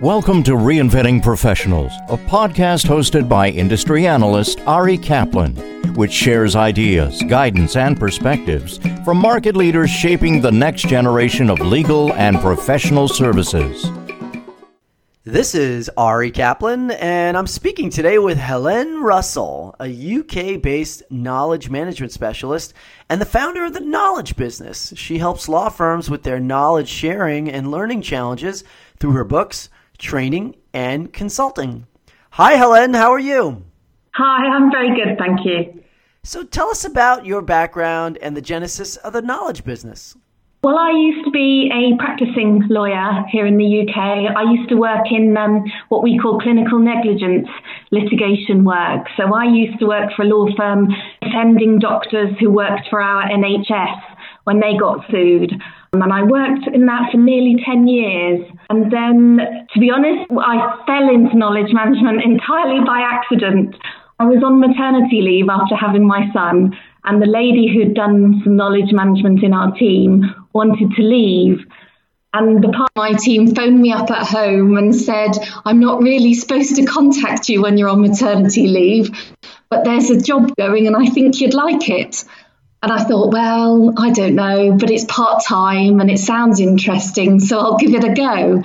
Welcome to Reinventing Professionals, a podcast hosted by industry analyst Ari Kaplan, which shares ideas, guidance, and perspectives from market leaders shaping the next generation of legal and professional services. This is Ari Kaplan, and I'm speaking today with Hélène Russell, a UK-based knowledge management specialist and the founder of The Knowledge Business. She helps law firms with their knowledge sharing and learning challenges through her books, training, and consulting. Hi, Hélène. How are you? Hi, I'm very good, thank you. So tell us about your background and the genesis of The Knowledge Business. Well, I used to be a practicing lawyer here in the UK. I used to work in what we call clinical negligence litigation work. So I used to work for a law firm defending doctors who worked for our NHS when they got sued. And I worked in that for nearly 10 years. And then, to be honest, I fell into knowledge management entirely by accident. I was on maternity leave after having my son, and the lady who'd done some knowledge management in our team wanted to leave. And the part of my team phoned me up at home and said, "I'm not really supposed to contact you when you're on maternity leave, but there's a job going and I think you'd like it." And I thought, well, I don't know, but it's part-time and it sounds interesting, so I'll give it a go.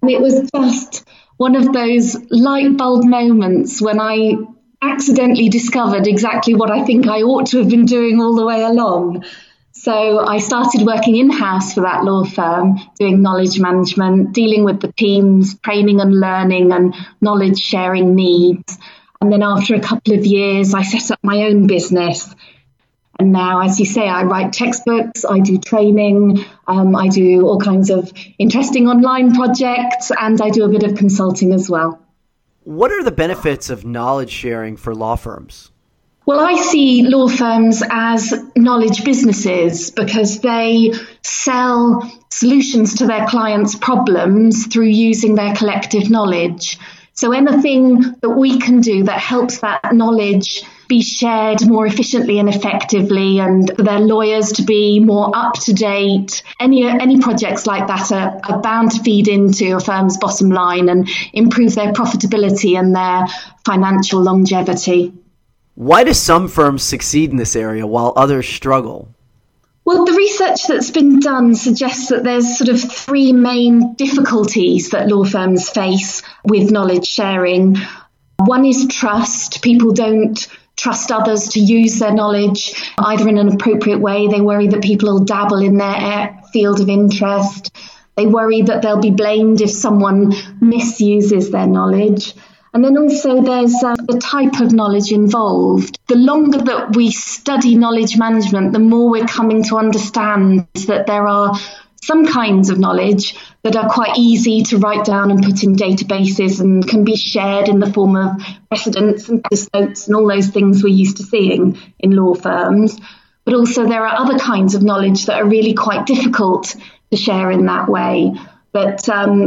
And it was just one of those light bulb moments when I accidentally discovered exactly what I think I ought to have been doing all the way along. So I started working in-house for that law firm, doing knowledge management, dealing with the teams, training and learning and knowledge sharing needs. And then after a couple of years, I set up my own business. And now, as you say, I write textbooks, I do training, I do all kinds of interesting online projects, and I do a bit of consulting as well. What are the benefits of knowledge sharing for law firms? Well, I see law firms as knowledge businesses because they sell solutions to their clients' problems through using their collective knowledge. So anything that we can do that helps that knowledge be shared more efficiently and effectively, and for their lawyers to be more up to date. Any projects like that are bound to feed into a firm's bottom line and improve their profitability and their financial longevity. Why do some firms succeed in this area while others struggle? Well, the research that's been done suggests that there's sort of three main difficulties that law firms face with knowledge sharing. One is trust. People don't trust others to use their knowledge either in an appropriate way. They worry that people will dabble in their field of interest. They worry that they'll be blamed if someone misuses their knowledge. And then also there's the type of knowledge involved. The longer that we study knowledge management, the more we're coming to understand that there are some kinds of knowledge that are quite easy to write down and put in databases and can be shared in the form of precedents and practice notes and all those things we're used to seeing in law firms. But also there are other kinds of knowledge that are really quite difficult to share in that way, that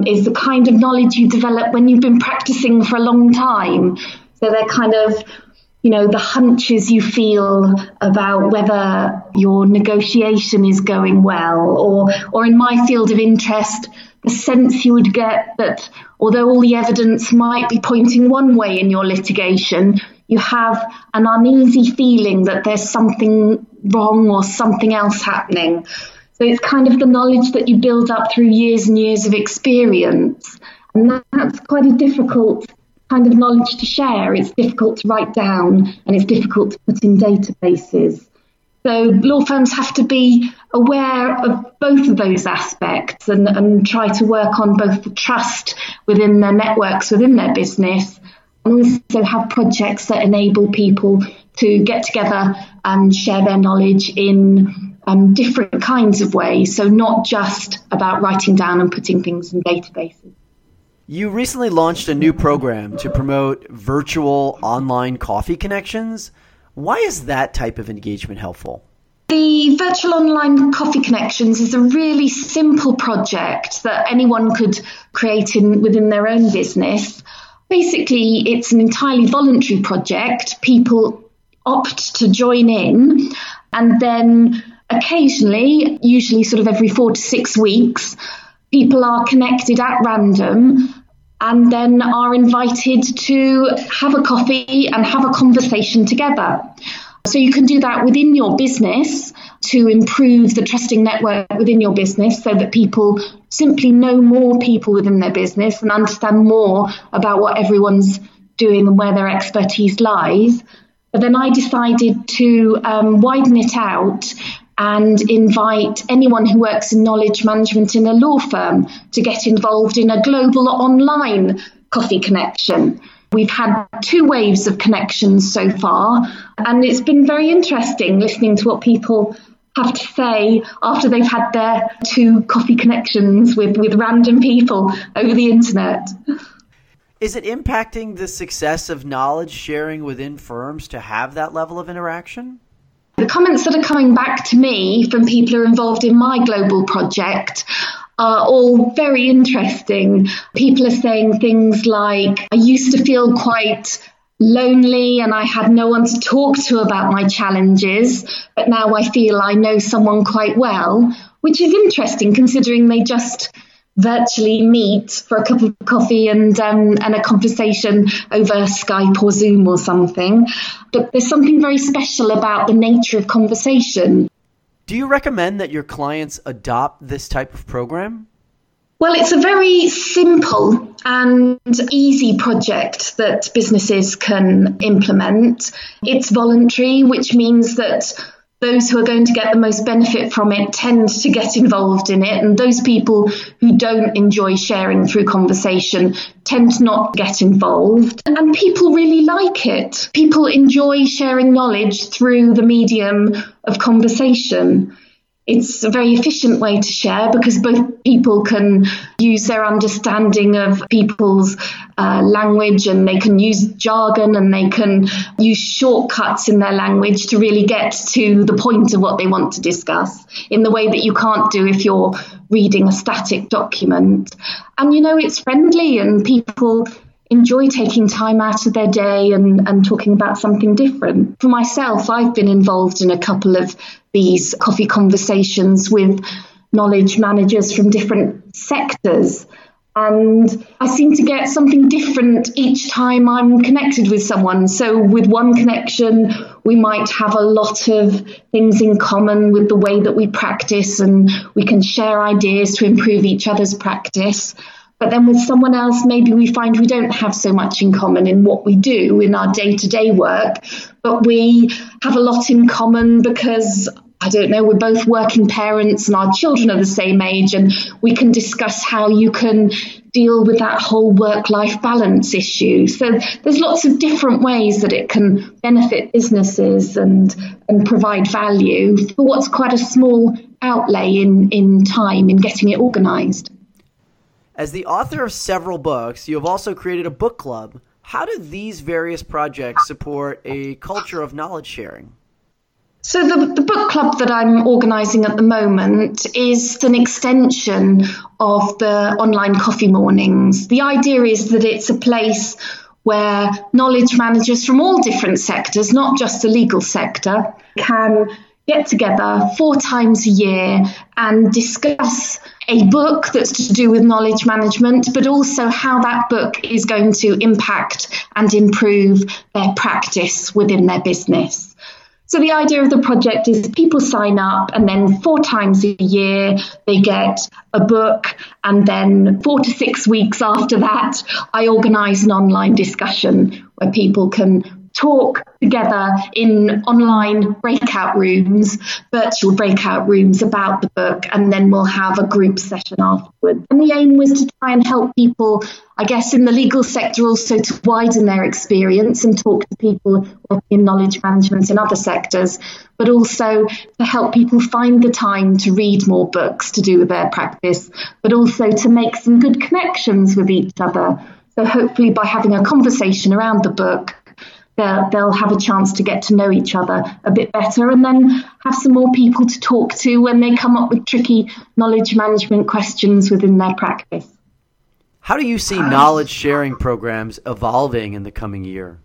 is the kind of knowledge you develop when you've been practicing for a long time. So they're kind of, you know, the hunches you feel about whether your negotiation is going well, or in my field of interest, the sense you would get that although all the evidence might be pointing one way in your litigation, you have an uneasy feeling that there's something wrong or something else happening. So it's kind of the knowledge that you build up through years and years of experience. And that's quite a difficult kind of knowledge to share. It's difficult to write down and it's difficult to put in databases. So law firms have to be aware of both of those aspects and try to work on both the trust within their networks, within their business, and also have projects that enable people to get together and share their knowledge in different kinds of ways. So not just about writing down and putting things in databases. You recently launched a new program to promote virtual online coffee connections. Why is that type of engagement helpful? The virtual online coffee connections is a really simple project that anyone could create within their own business. Basically, it's an entirely voluntary project. People opt to join in, and then occasionally, usually sort of every 4 to 6 weeks, people are connected at random and then are invited to have a coffee and have a conversation together. So you can do that within your business to improve the trusting network within your business so that people simply know more people within their business and understand more about what everyone's doing and where their expertise lies. But then I decided to widen it out and invite anyone who works in knowledge management in a law firm to get involved in a global online coffee connection. We've had 2 waves of connections so far, and it's been very interesting listening to what people have to say after they've had their 2 coffee connections with random people over the internet. Is it impacting the success of knowledge sharing within firms to have that level of interaction? The comments that are coming back to me from people who are involved in my global project are all very interesting. People are saying things like, I used to feel quite lonely and I had no one to talk to about my challenges, but now I feel I know someone quite well, which is interesting considering they just virtually meet for a cup of coffee and a conversation over Skype or Zoom or something. But there's something very special about the nature of conversation. Do you recommend that your clients adopt this type of program? Well, it's a very simple and easy project that businesses can implement. It's voluntary, which means that those who are going to get the most benefit from it tend to get involved in it. And those people who don't enjoy sharing through conversation tend to not get involved. And people really like it. People enjoy sharing knowledge through the medium of conversation. It's a very efficient way to share because both people can use their understanding of people's language, and they can use jargon and they can use shortcuts in their language to really get to the point of what they want to discuss in the way that you can't do if you're reading a static document. And, you know, it's friendly and people enjoy taking time out of their day and talking about something different. For myself, I've been involved in a couple of these coffee conversations with knowledge managers from different sectors. And I seem to get something different each time I'm connected with someone. So with one connection, we might have a lot of things in common with the way that we practice, and we can share ideas to improve each other's practice. But then with someone else, maybe we find we don't have so much in common in what we do in our day-to-day work, but we have a lot in common because, I don't know, we're both working parents and our children are the same age, and we can discuss how you can deal with that whole work-life balance issue. So there's lots of different ways that it can benefit businesses and provide value for what's quite a small outlay in time in getting it organised. As the author of several books, you have also created a book club. How do these various projects support a culture of knowledge sharing? So the book club that I'm organising at the moment is an extension of the online coffee mornings. The idea is that it's a place where knowledge managers from all different sectors, not just the legal sector, can get together 4 times a year and discuss a book that's to do with knowledge management, but also how that book is going to impact and improve their practice within their business. So the idea of the project is people sign up, and then 4 times a year they get a book, and then 4 to 6 weeks after that I organise an online discussion where people can talk together in online breakout rooms, virtual breakout rooms, about the book, and then we'll have a group session afterwards. And the aim was to try and help people, I guess, in the legal sector also to widen their experience and talk to people in knowledge management in other sectors, but also to help people find the time to read more books to do with their practice, but also to make some good connections with each other. So hopefully by having a conversation around the book, they'll have a chance to get to know each other a bit better, and then have some more people to talk to when they come up with tricky knowledge management questions within their practice. How do you see knowledge sharing programs evolving in the coming year?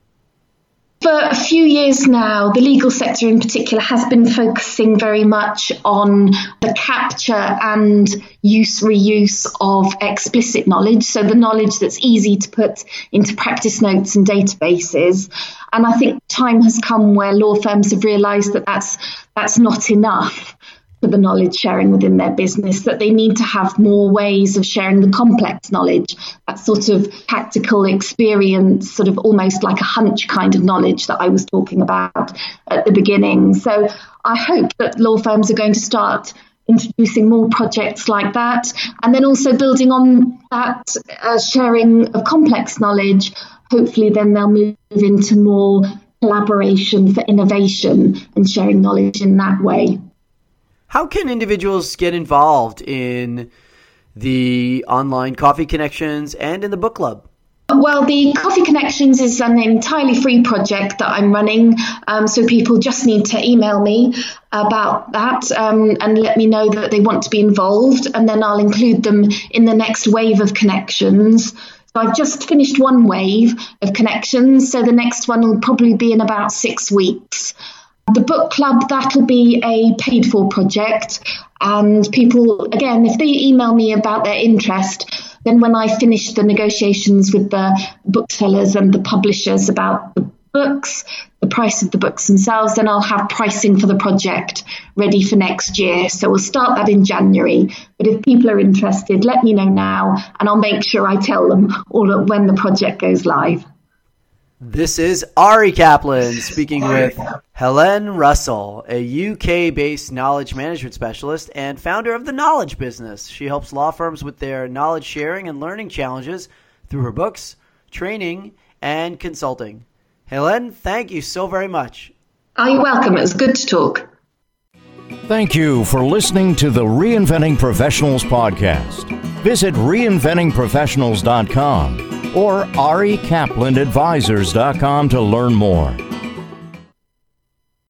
For a few years now, the legal sector in particular has been focusing very much on the capture and reuse of explicit knowledge, so the knowledge that's easy to put into practice notes and databases. And I think time has come where law firms have realised that that's not enough for the knowledge sharing within their business, that they need to have more ways of sharing the complex knowledge, that sort of tactical experience, sort of almost like a hunch kind of knowledge that I was talking about at the beginning. So I hope that law firms are going to start introducing more projects like that, and then also building on that sharing of complex knowledge. Hopefully then they'll move into more collaboration for innovation and sharing knowledge in that way. How can individuals get involved in the online coffee connections and in the book club? Well, the Coffee Connections is an entirely free project that I'm running, so people just need to email me about that and let me know that they want to be involved, and then I'll include them in the next wave of connections. So I've just finished one wave of connections, so the next one will probably be in about 6 weeks. The book club, that'll be a paid-for project, and people, again, if they email me about their interest, then when I finish the negotiations with the booksellers and the publishers about the books, the price of the books themselves, then I'll have pricing for the project ready for next year. So we'll start that in January. But if people are interested, let me know now, and I'll make sure I tell them all when the project goes live. This is Ari Kaplan speaking with Hélène Russell, a UK-based knowledge management specialist and founder of The Knowledge Business. She helps law firms with their knowledge sharing and learning challenges through her books, training, and consulting. Hélène, thank you so very much. Oh, you're welcome. It was good to talk. Thank you for listening to the Reinventing Professionals podcast. Visit reinventingprofessionals.com or arikaplanadvisors.com to learn more.